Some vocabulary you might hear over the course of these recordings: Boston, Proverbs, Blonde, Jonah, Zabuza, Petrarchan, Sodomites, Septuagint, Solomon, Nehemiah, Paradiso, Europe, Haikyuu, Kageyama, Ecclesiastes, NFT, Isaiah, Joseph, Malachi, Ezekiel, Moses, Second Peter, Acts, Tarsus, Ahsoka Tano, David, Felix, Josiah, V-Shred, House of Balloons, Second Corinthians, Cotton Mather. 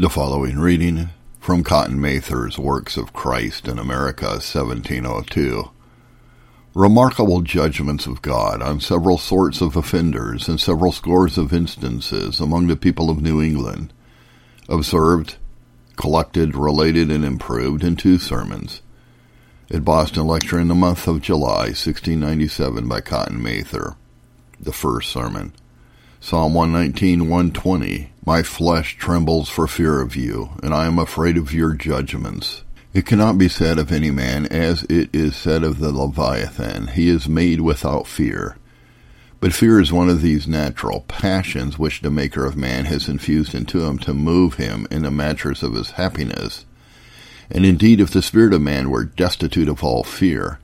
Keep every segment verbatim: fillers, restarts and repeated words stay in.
The following reading from Cotton Mather's Works of Christ in America, seventeen oh two. Remarkable judgments of God on several sorts of offenders and several scores of instances among the people of New England. Observed, collected, related, and improved in two sermons. At Boston lecture in the month of July, sixteen ninety-seven by Cotton Mather. The first sermon. Psalm one nineteen, one twenty, my flesh trembles for fear of you, and I am afraid of your judgments. It cannot be said of any man as it is said of the Leviathan, he is made without fear. But fear is one of these natural passions which the Maker of man has infused into him to move him in the matters of his happiness. And indeed, if the spirit of man were destitute of all fear,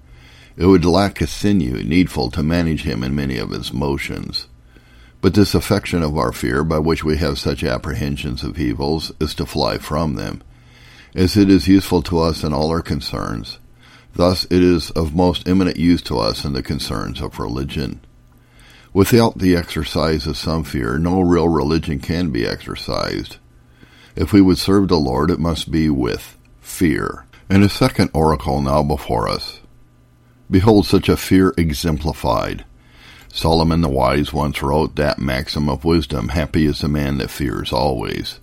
it would lack a sinew needful to manage him in many of his motions. But this affection of our fear, by which we have such apprehensions of evils, is to fly from them, as it is useful to us in all our concerns. Thus it is of most eminent use to us in the concerns of religion. Without the exercise of some fear, no real religion can be exercised. If we would serve the Lord, it must be with fear. And a second oracle now before us. Behold such a fear exemplified. Solomon the wise once wrote that maxim of wisdom, happy is the man that fears always.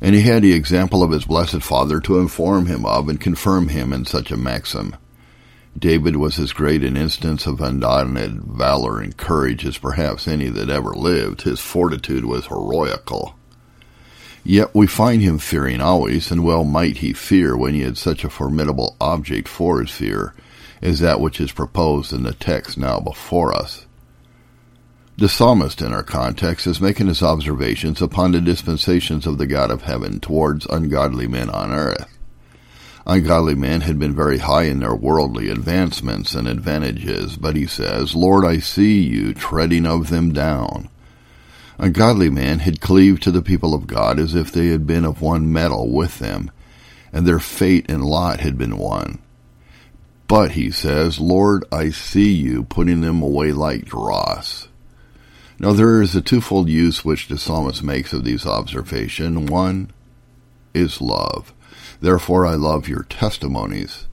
And he had the example of his blessed father to inform him of and confirm him in such a maxim. David was as great an instance of undaunted valor and courage as perhaps any that ever lived. His fortitude was heroical. Yet we find him fearing always, and well might he fear when he had such a formidable object for his fear as that which is proposed in the text now before us. The psalmist in our context is making his observations upon the dispensations of the God of heaven towards ungodly men on earth. Ungodly men had been very high in their worldly advancements and advantages, but he says, Lord, I see you treading of them down. Ungodly men had cleaved to the people of God as if they had been of one metal with them, and their fate and lot had been one. But he says, Lord, I see you putting them away like dross. Now there is a twofold use which the psalmist makes of these observations. One is love. Therefore I love your testimonies.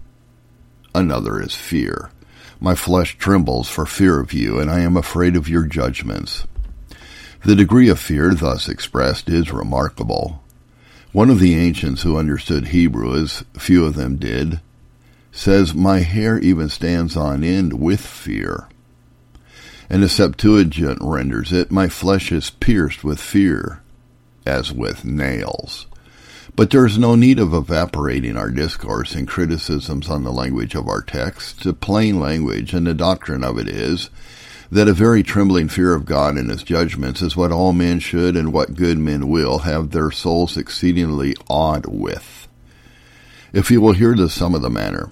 Another is fear. My flesh trembles for fear of you, and I am afraid of your judgments. The degree of fear thus expressed is remarkable. One of the ancients who understood Hebrew, as few of them did, says, my hair even stands on end with fear. And the Septuagint renders it, my flesh is pierced with fear, as with nails. But there is no need of evaporating our discourse and criticisms on the language of our text. The plain language and the doctrine of it is that a very trembling fear of God and his judgments is what all men should and what good men will have their souls exceedingly awed with. If you will hear the sum of the matter,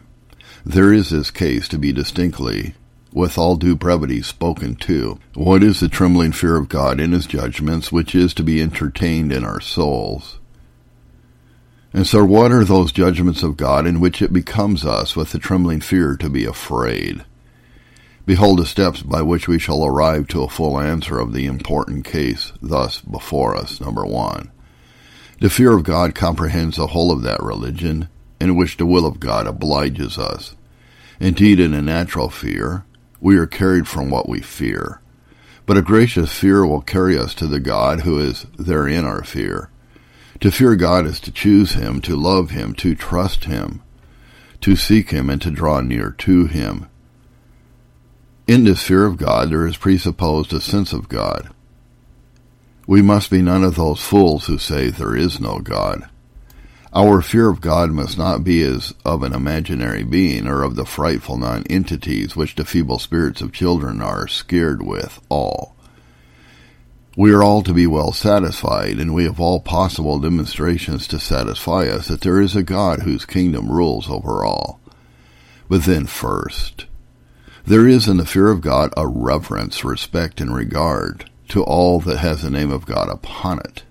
there is this case to be distinctly with all due brevity spoken to. What is the trembling fear of God in his judgments which is to be entertained in our souls? And so what are those judgments of God in which it becomes us with the trembling fear to be afraid? Behold the steps by which we shall arrive to a full answer of the important case thus before us. Number one, the fear of God comprehends the whole of that religion in which the will of God obliges us. Indeed, in a natural fear, we are carried from what we fear. But a gracious fear will carry us to the God who is therein our fear. To fear God is to choose him, to love him, to trust him, to seek him, and to draw near to him. In this fear of God, there is presupposed a sense of God. We must be none of those fools who say there is no God. Our fear of God must not be as of an imaginary being or of the frightful nonentities which the feeble spirits of children are scared with all. We are all to be well satisfied, and we have all possible demonstrations to satisfy us that there is a God whose kingdom rules over all. But then first, there is in the fear of God a reverence, respect, and regard to all that has the name of God upon it.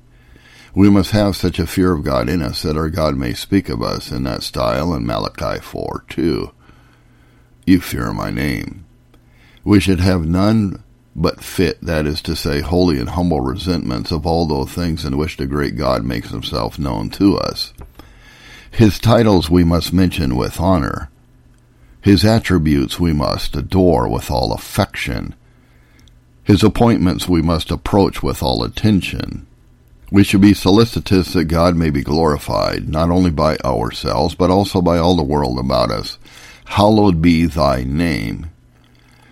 We must have such a fear of God in us that our God may speak of us in that style in Malachi four two. You fear my name. We should have none but fit, that is to say, holy and humble resentments of all those things in which the great God makes himself known to us. His titles we must mention with honor. His attributes we must adore with all affection. His appointments we must approach with all attention. We should be solicitous that God may be glorified, not only by ourselves, but also by all the world about us. Hallowed be thy name.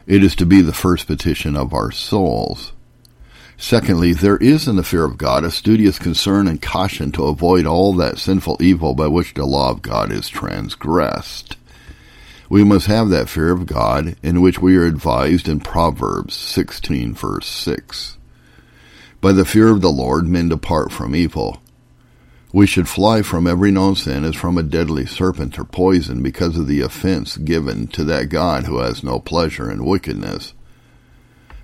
It is to be the first petition of our souls. Secondly, there is in the fear of God a studious concern and caution to avoid all that sinful evil by which the law of God is transgressed. We must have that fear of God in which we are advised in Proverbs sixteen, verse six. By the fear of the Lord, men depart from evil. We should fly from every known sin as from a deadly serpent or poison because of the offense given to that God who has no pleasure in wickedness.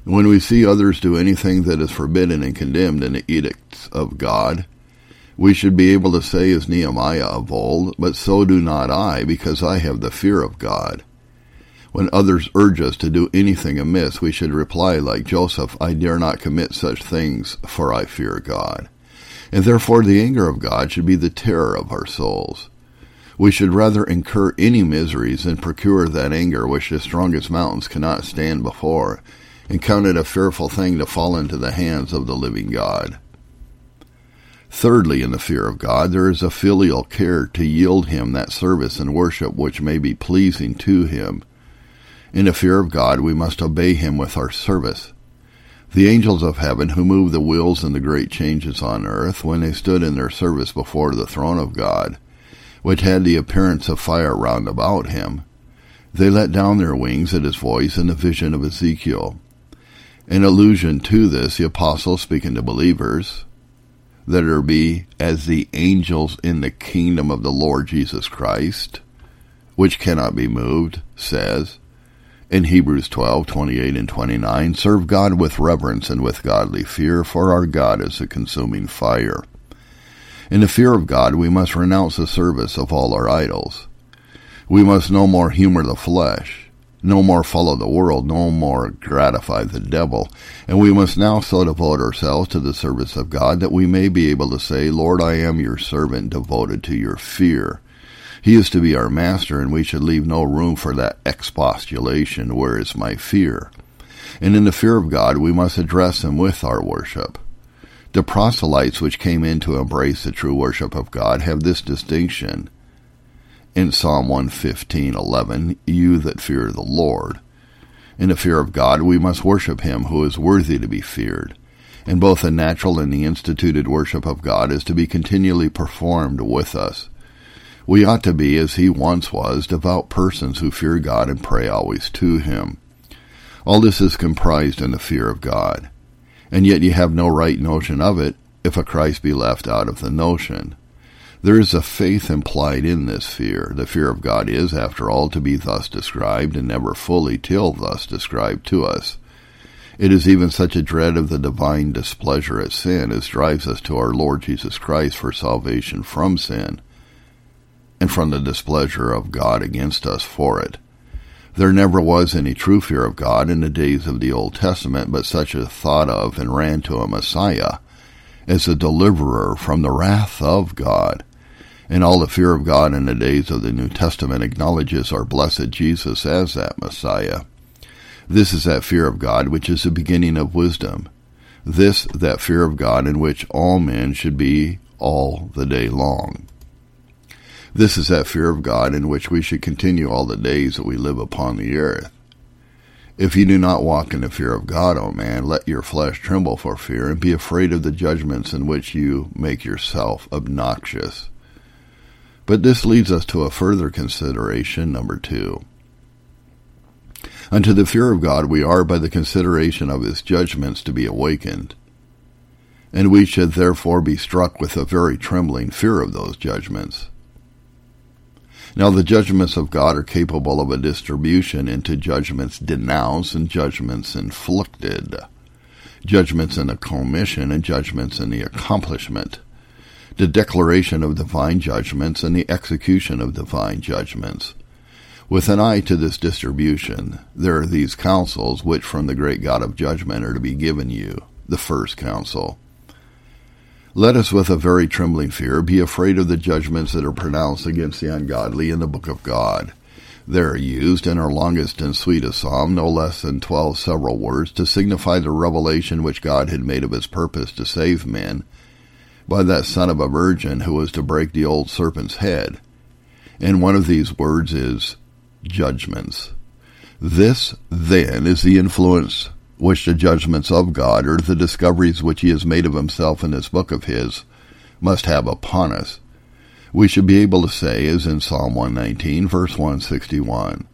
When we see others do anything that is forbidden and condemned in the edicts of God, we should be able to say as Nehemiah of old, "But so do not I, because I have the fear of God." When others urge us to do anything amiss, we should reply like Joseph, "I dare not commit such things, for I fear God." And therefore the anger of God should be the terror of our souls. We should rather incur any miseries than procure that anger which the strongest mountains cannot stand before, and count it a fearful thing to fall into the hands of the living God. Thirdly, in the fear of God, there is a filial care to yield him that service and worship which may be pleasing to him. In the fear of God, we must obey him with our service. The angels of heaven, who move the wheels in the great changes on earth, when they stood in their service before the throne of God, which had the appearance of fire round about him, they let down their wings at his voice in the vision of Ezekiel. In allusion to this, the apostle, speaking to believers, that there be as the angels in the kingdom of the Lord Jesus Christ, which cannot be moved, says, in Hebrews twelve, twenty-eight and twenty-nine, "Serve God with reverence and with godly fear, for our God is a consuming fire." In the fear of God, we must renounce the service of all our idols. We must no more humor the flesh, no more follow the world, no more gratify the devil. And we must now so devote ourselves to the service of God that we may be able to say, "Lord, I am your servant, devoted to your fear." He is to be our master, and we should leave no room for that expostulation, "Where is my fear?" And in the fear of God, we must address him with our worship. The proselytes which came in to embrace the true worship of God have this distinction. In Psalm one fifteen eleven, "You that fear the Lord." In the fear of God, we must worship him who is worthy to be feared. And both the natural and the instituted worship of God is to be continually performed with us. We ought to be, as he once was, devout persons who fear God and pray always to him. All this is comprised in the fear of God. And yet you have no right notion of it if a Christ be left out of the notion. There is a faith implied in this fear. The fear of God is, after all, to be thus described, and never fully till thus described to us. It is even such a dread of the divine displeasure at sin as drives us to our Lord Jesus Christ for salvation from sin, and from the displeasure of God against us for it. There never was any true fear of God in the days of the Old Testament, but such as thought of and ran to a Messiah as a deliverer from the wrath of God. And all the fear of God in the days of the New Testament acknowledges our blessed Jesus as that Messiah. This is that fear of God which is the beginning of wisdom. This, that fear of God in which all men should be all the day long. This is that fear of God in which we should continue all the days that we live upon the earth. If you do not walk in the fear of God, O man, let your flesh tremble for fear, and be afraid of the judgments in which you make yourself obnoxious. But this leads us to a further consideration, number two. Unto the fear of God we are by the consideration of his judgments to be awakened, and we should therefore be struck with a very trembling fear of those judgments. Now the judgments of God are capable of a distribution into judgments denounced and judgments inflicted, judgments in the commission and judgments in the accomplishment, the declaration of divine judgments and the execution of divine judgments. With an eye to this distribution, there are these counsels which from the great God of judgment are to be given you, the first counsel. Let us with a very trembling fear be afraid of the judgments that are pronounced against the ungodly in the book of God. They are used in our longest and sweetest psalm, no less than twelve several words, to signify the revelation which God had made of his purpose to save men by that son of a virgin who was to break the old serpent's head. And one of these words is judgments. This, then, is the influence which the judgments of God, or the discoveries which he has made of himself in this book of his, must have upon us. We should be able to say, as in Psalm one nineteen, verse one sixty-one,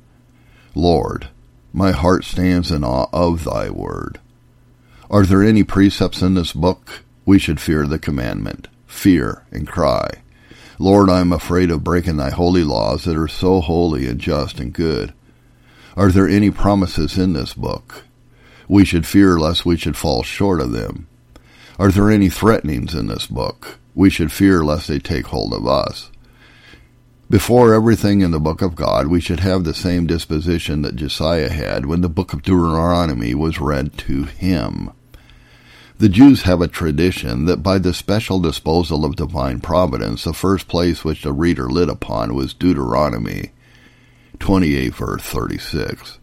Lord, my heart stands in awe of thy word. Are there any precepts in this book? We should fear the commandment, fear and cry, Lord, I am afraid of breaking thy holy laws that are so holy and just and good. Are there any promises in this book? We should fear lest we should fall short of them. Are there any threatenings in this book? We should fear lest they take hold of us. Before everything in the book of God, we should have the same disposition that Josiah had when the book of Deuteronomy was read to him. The Jews have a tradition that by the special disposal of divine providence, the first place which the reader lit upon was Deuteronomy twenty-eight, verse thirty-six.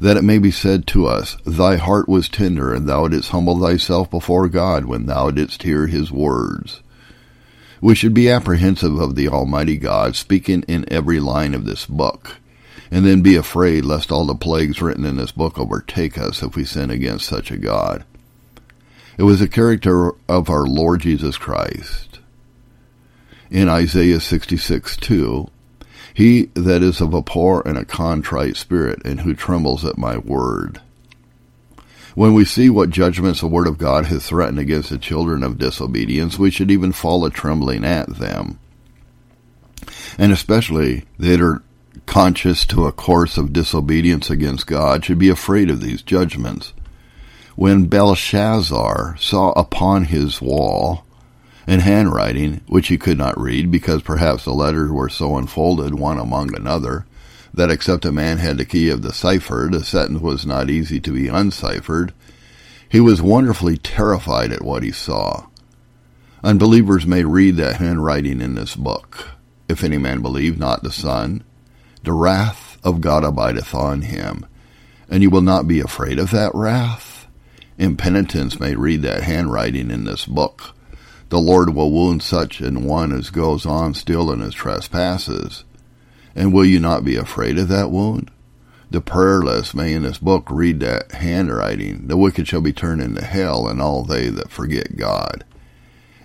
That it may be said to us, Thy heart was tender, and thou didst humble thyself before God when thou didst hear his words. We should be apprehensive of the Almighty God speaking in every line of this book, and then be afraid lest all the plagues written in this book overtake us if we sin against such a God. It was the character of our Lord Jesus Christ. In Isaiah sixty-six two, He that is of a poor and a contrite spirit, and who trembles at my word. When we see what judgments the word of God has threatened against the children of disobedience, we should even fall a trembling at them. And especially they that are conscious to a course of disobedience against God should be afraid of these judgments. When Belshazzar saw upon his wall and handwriting, which he could not read, because perhaps the letters were so unfolded one among another, that except a man had the key of the cipher, the sentence was not easy to be unciphered, he was wonderfully terrified at what he saw. Unbelievers may read that handwriting in this book. If any man believe not the Son, the wrath of God abideth on him. And you will not be afraid of that wrath. Impenitents may read that handwriting in this book. The Lord will wound such an one as goes on still in his trespasses. And will you not be afraid of that wound? The prayerless may in this book read that handwriting. The wicked shall be turned into hell, and all they that forget God.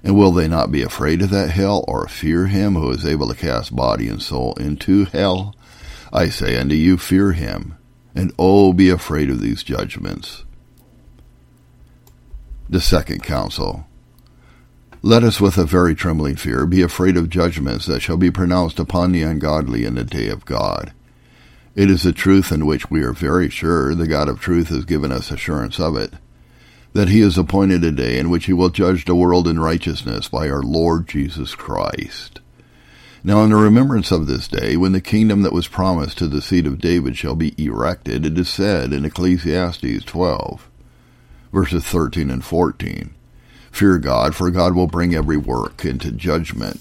And will they not be afraid of that hell, or fear him who is able to cast body and soul into hell? I say unto you, fear him, and oh, be afraid of these judgments. The second counsel. Let us with a very trembling fear be afraid of judgments that shall be pronounced upon the ungodly in the day of God. It is a truth in which we are very sure, the God of truth has given us assurance of it, that he has appointed a day in which he will judge the world in righteousness by our Lord Jesus Christ. Now in the remembrance of this day, when the kingdom that was promised to the seed of David shall be erected, it is said in Ecclesiastes twelve, verses thirteen and fourteen, Fear God, for God will bring every work into judgment.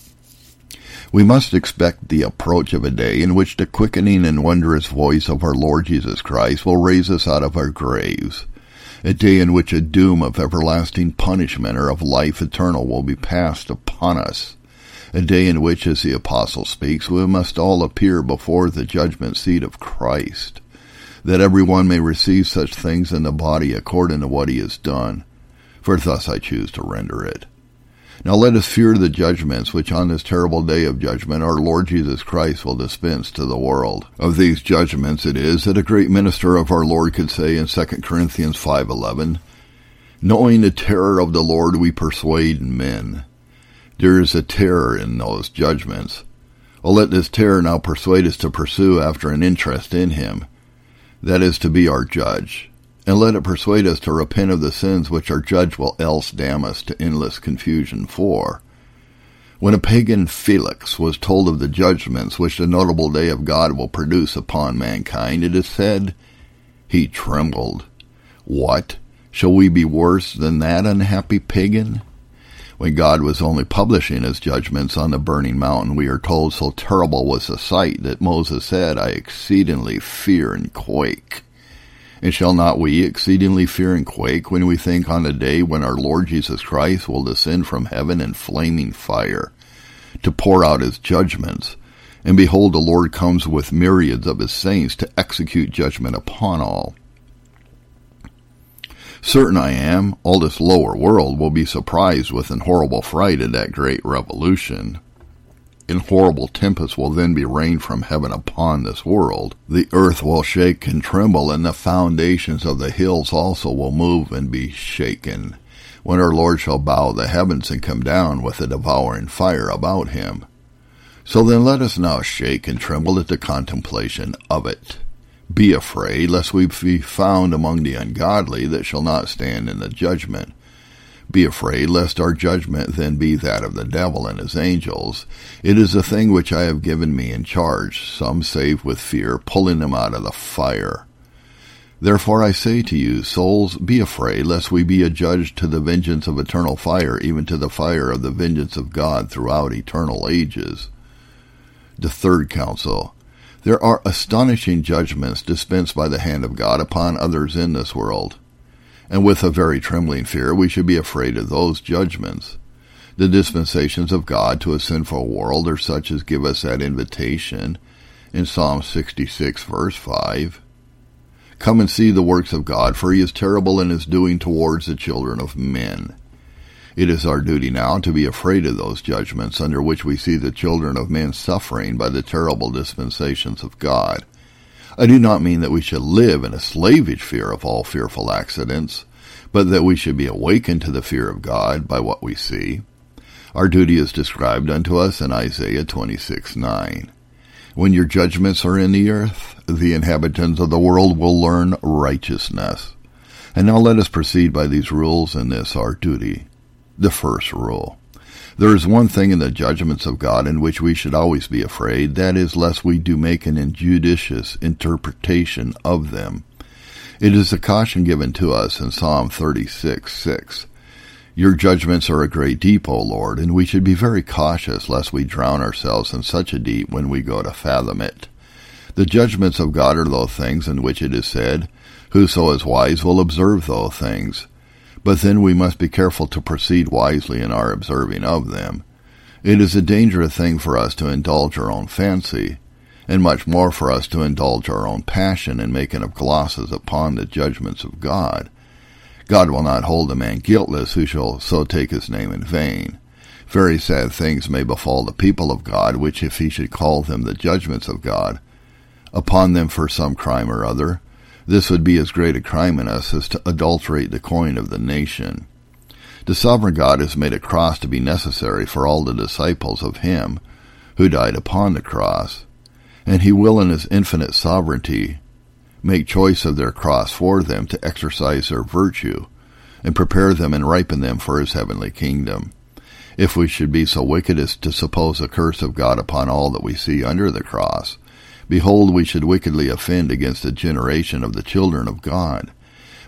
We must expect the approach of a day in which the quickening and wondrous voice of our Lord Jesus Christ will raise us out of our graves, a day in which a doom of everlasting punishment or of life eternal will be passed upon us, a day in which, as the Apostle speaks, we must all appear before the judgment seat of Christ, that every one may receive such things in the body according to what he has done. For thus I choose to render it. Now let us fear the judgments which on this terrible day of judgment our Lord Jesus Christ will dispense to the world. Of these judgments it is that a great minister of our Lord could say in Second Corinthians five eleven, Knowing the terror of the Lord we persuade men. There is a terror in those judgments. Oh, let this terror now persuade us to pursue after an interest in him, that is to be our judge. And let it persuade us to repent of the sins which our judge will else damn us to endless confusion for. When a pagan Felix was told of the judgments which the notable day of God will produce upon mankind, it is said, he trembled. What? Shall we be worse than that unhappy pagan? When God was only publishing his judgments on the burning mountain, we are told so terrible was the sight that Moses said, I exceedingly fear and quake. And shall not we exceedingly fear and quake when we think on the day when our Lord Jesus Christ will descend from heaven in flaming fire to pour out his judgments? And behold, the Lord comes with myriads of his saints to execute judgment upon all. Certain I am, all this lower world will be surprised with an horrible fright at that great revolution. An horrible tempest will then be rained from heaven upon this world. The earth will shake and tremble, and the foundations of the hills also will move and be shaken, when our Lord shall bow the heavens and come down with a devouring fire about him. So then let us now shake and tremble at the contemplation of it. Be afraid, lest we be found among the ungodly that shall not stand in the judgment. Be afraid, lest our judgment then be that of the devil and his angels. It is a thing which I have given me in charge, some save with fear, pulling them out of the fire. Therefore I say to you, souls, be afraid, lest we be adjudged to the vengeance of eternal fire, even to the fire of the vengeance of God throughout eternal ages. The third counsel. There are astonishing judgments dispensed by the hand of God upon others in this world. And with a very trembling fear we should be afraid of those judgments. The dispensations of God to a sinful world are such as give us that invitation in Psalm sixty-six, verse five. Come and see the works of God, for he is terrible in his doing towards the children of men. It is our duty now to be afraid of those judgments under which we see the children of men suffering by the terrible dispensations of God. I do not mean that we should live in a slavish fear of all fearful accidents, but that we should be awakened to the fear of God by what we see. Our duty is described unto us in Isaiah twenty-six nine. When your judgments are in the earth, the inhabitants of the world will learn righteousness. And now let us proceed by these rules in this our duty. The first rule. There is one thing in the judgments of God in which we should always be afraid, that is, lest we do make an injudicious interpretation of them. It is the caution given to us in Psalm thirty-six six. Your judgments are a great deep, O Lord, and we should be very cautious lest we drown ourselves in such a deep when we go to fathom it. The judgments of God are those things in which it is said, whoso is wise will observe those things. But then we must be careful to proceed wisely in our observing of them. It is a dangerous thing for us to indulge our own fancy, and much more for us to indulge our own passion in making of glosses upon the judgments of God. God will not hold a man guiltless who shall so take his name in vain. Very sad things may befall the people of God, which if he should call them the judgments of God, upon them for some crime or other, this would be as great a crime in us as to adulterate the coin of the nation. The sovereign God has made a cross to be necessary for all the disciples of him who died upon the cross, and he will in his infinite sovereignty make choice of their cross for them to exercise their virtue and prepare them and ripen them for his heavenly kingdom. If we should be so wicked as to suppose the curse of God upon all that we see under the cross, behold, we should wickedly offend against the generation of the children of God.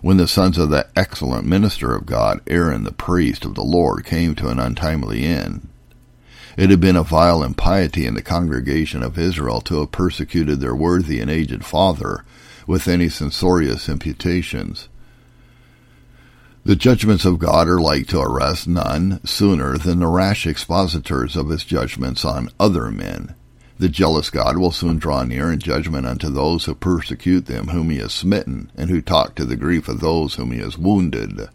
When the sons of that excellent minister of God, Aaron the priest of the Lord, came to an untimely end, it had been a vile impiety in the congregation of Israel to have persecuted their worthy and aged father with any censorious imputations. The judgments of God are like to arrest none sooner than the rash expositors of his judgments on other men. The jealous God will soon draw near in judgment unto those who persecute them whom he has smitten, and who talk to the grief of those whom he has wounded.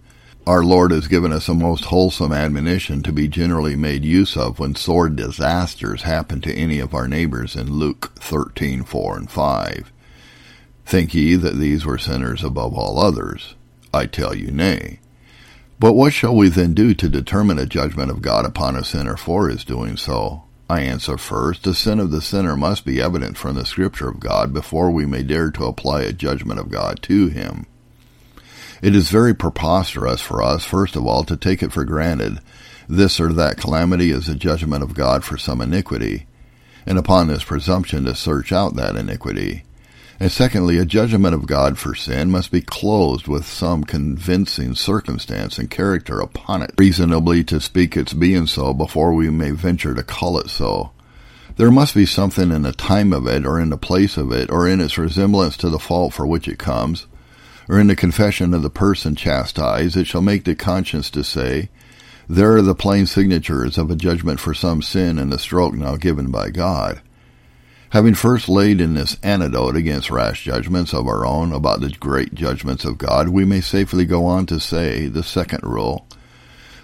Our Lord has given us a most wholesome admonition to be generally made use of when sore disasters happen to any of our neighbors in Luke thirteen four and five. Think ye that these were sinners above all others? I tell you, nay. But what shall we then do to determine a judgment of God upon a sinner for his doing so? I answer first, the sin of the sinner must be evident from the Scripture of God before we may dare to apply a judgment of God to him. It is very preposterous for us, first of all, to take it for granted this or that calamity is a judgment of God for some iniquity, and upon this presumption to search out that iniquity. And secondly, a judgment of God for sin must be clothed with some convincing circumstance and character upon it, reasonably to speak its being so before we may venture to call it so. There must be something in the time of it, or in the place of it, or in its resemblance to the fault for which it comes, or in the confession of the person chastised, it shall make the conscience to say, there are the plain signatures of a judgment for some sin and the stroke now given by God. Having first laid in this antidote against rash judgments of our own about the great judgments of God, we may safely go on to say, the second rule,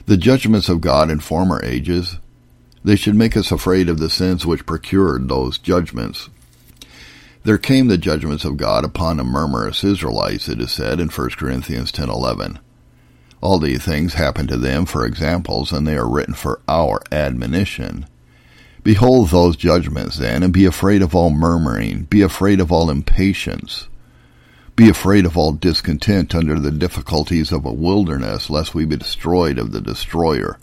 the judgments of God in former ages, they should make us afraid of the sins which procured those judgments. There came the judgments of God upon the murmurous Israelites, it is said in First Corinthians ten eleven. All these things happened to them for examples, and they are written for our admonition. Behold those judgments, then, and be afraid of all murmuring, be afraid of all impatience, be afraid of all discontent under the difficulties of a wilderness, lest we be destroyed of the destroyer.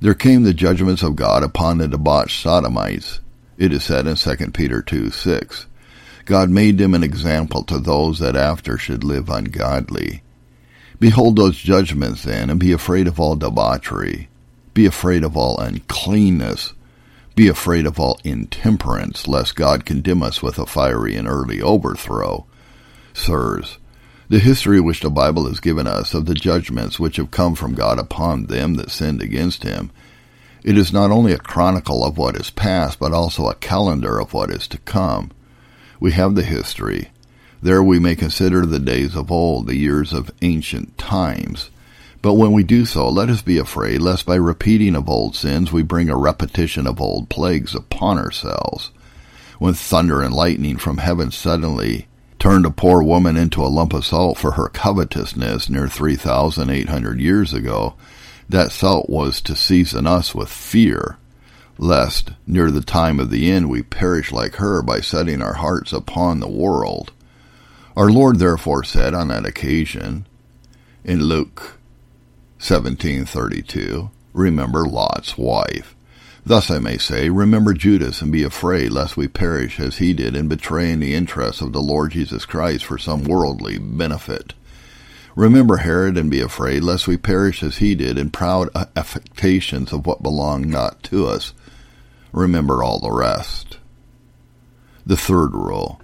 There came the judgments of God upon the debauched Sodomites. It is said in Second Peter two six, God made them an example to those that after should live ungodly. Behold those judgments, then, and be afraid of all debauchery, be afraid of all uncleanness, be afraid of all intemperance, lest God condemn us with a fiery and early overthrow. Sirs, the history which the Bible has given us of the judgments which have come from God upon them that sinned against him, it is not only a chronicle of what is past, but also a calendar of what is to come. We have the history. There we may consider the days of old, the years of ancient times. But when we do so, let us be afraid, lest by repeating of old sins we bring a repetition of old plagues upon ourselves. When thunder and lightning from heaven suddenly turned a poor woman into a lump of salt for her covetousness near three thousand eight hundred years ago, that salt was to season us with fear, lest near the time of the end we perish like her by setting our hearts upon the world. Our Lord therefore said on that occasion, in Luke seventeen thirty-two, remember Lot's wife. Thus I may say, remember Judas, and be afraid lest we perish as he did in betraying the interests of the Lord Jesus Christ for some worldly benefit. Remember Herod, and be afraid lest we perish as he did in proud affectations of what belonged not to us. Remember all the rest. The third rule,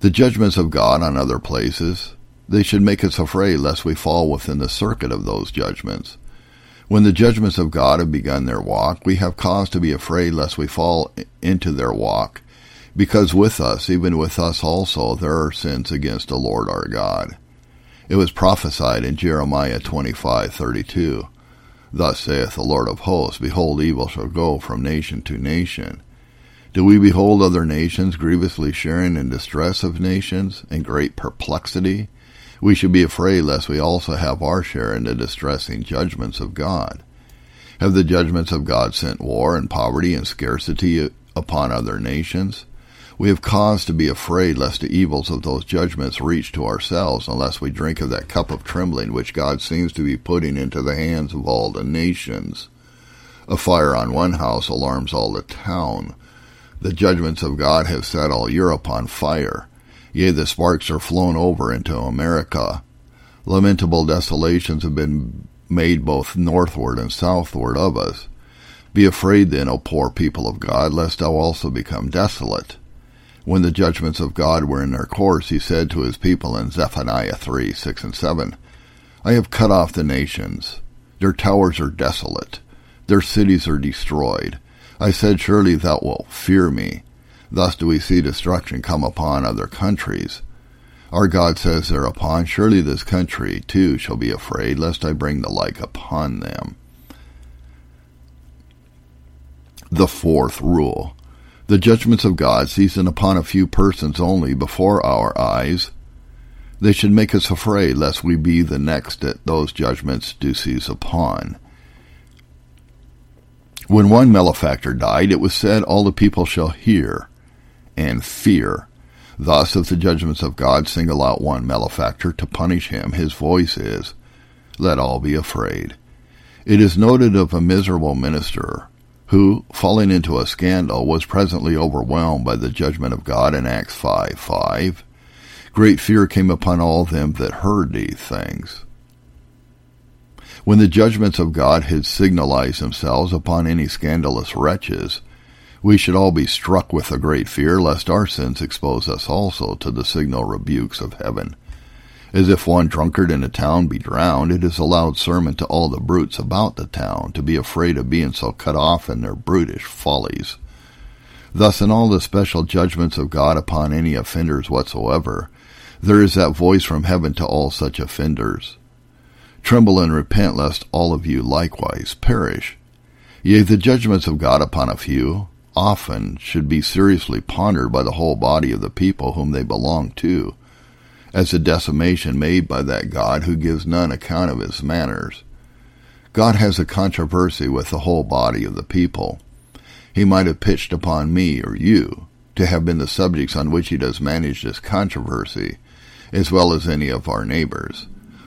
the judgments of God on other places, they should make us afraid lest we fall within the circuit of those judgments. When the judgments of God have begun their walk, we have cause to be afraid lest we fall into their walk, because with us, even with us also, there are sins against the Lord our God. It was prophesied in Jeremiah twenty-five thirty-two, thus saith the Lord of hosts, behold, evil shall go from nation to nation. Do we behold other nations grievously sharing in distress of nations, and great perplexity? We should be afraid lest we also have our share in the distressing judgments of God. Have the judgments of God sent war and poverty and scarcity upon other nations? We have cause to be afraid lest the evils of those judgments reach to ourselves unless we drink of that cup of trembling which God seems to be putting into the hands of all the nations. A fire on one house alarms all the town. The judgments of God have set all Europe on fire. Yea, the sparks are flown over into America. Lamentable desolations have been made both northward and southward of us. Be afraid then, O poor people of God, lest thou also become desolate. When the judgments of God were in their course, he said to his people in Zephaniah three, six and seven, I have cut off the nations. Their towers are desolate. Their cities are destroyed. I said, surely thou wilt fear me. Thus do we see destruction come upon other countries. Our God says thereupon, surely this country too shall be afraid, lest I bring the like upon them. The fourth rule, the judgments of God season upon a few persons only before our eyes. They should make us afraid, lest we be the next that those judgments do seize upon. When one malefactor died, it was said, all the people shall hear and fear. Thus, if the judgments of God single out one malefactor to punish him, his voice is, let all be afraid. It is noted of a miserable minister who, falling into a scandal, was presently overwhelmed by the judgment of God in Acts five five. Great fear came upon all them that heard these things. When the judgments of God had signalized themselves upon any scandalous wretches, we should all be struck with a great fear, lest our sins expose us also to the signal rebukes of heaven. As if one drunkard in a town be drowned, it is a loud sermon to all the brutes about the town, to be afraid of being so cut off in their brutish follies. Thus, in all the special judgments of God upon any offenders whatsoever, there is that voice from heaven to all such offenders. Tremble and repent, lest all of you likewise perish. Yea, the judgments of God upon a few often should be seriously pondered by the whole body of the people whom they belong to, as a decimation made by that God who gives none account of his manners. God has a controversy with the whole body of the people. He might have pitched upon me or you to have been the subjects on which he does manage this controversy, as well as any of our neighbors.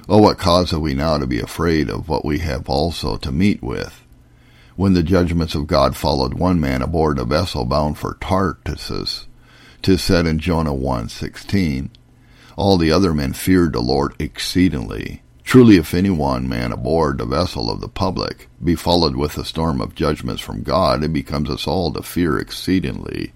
Oh, what cause have we now to be afraid of what we have also to meet with? When the judgments of God followed one man aboard a vessel bound for Tarsus, 'tis said in Jonah one sixteen, all the other men feared the Lord exceedingly. Truly, if any one man aboard the vessel of the public be followed with a storm of judgments from God, it becomes us all to fear exceedingly.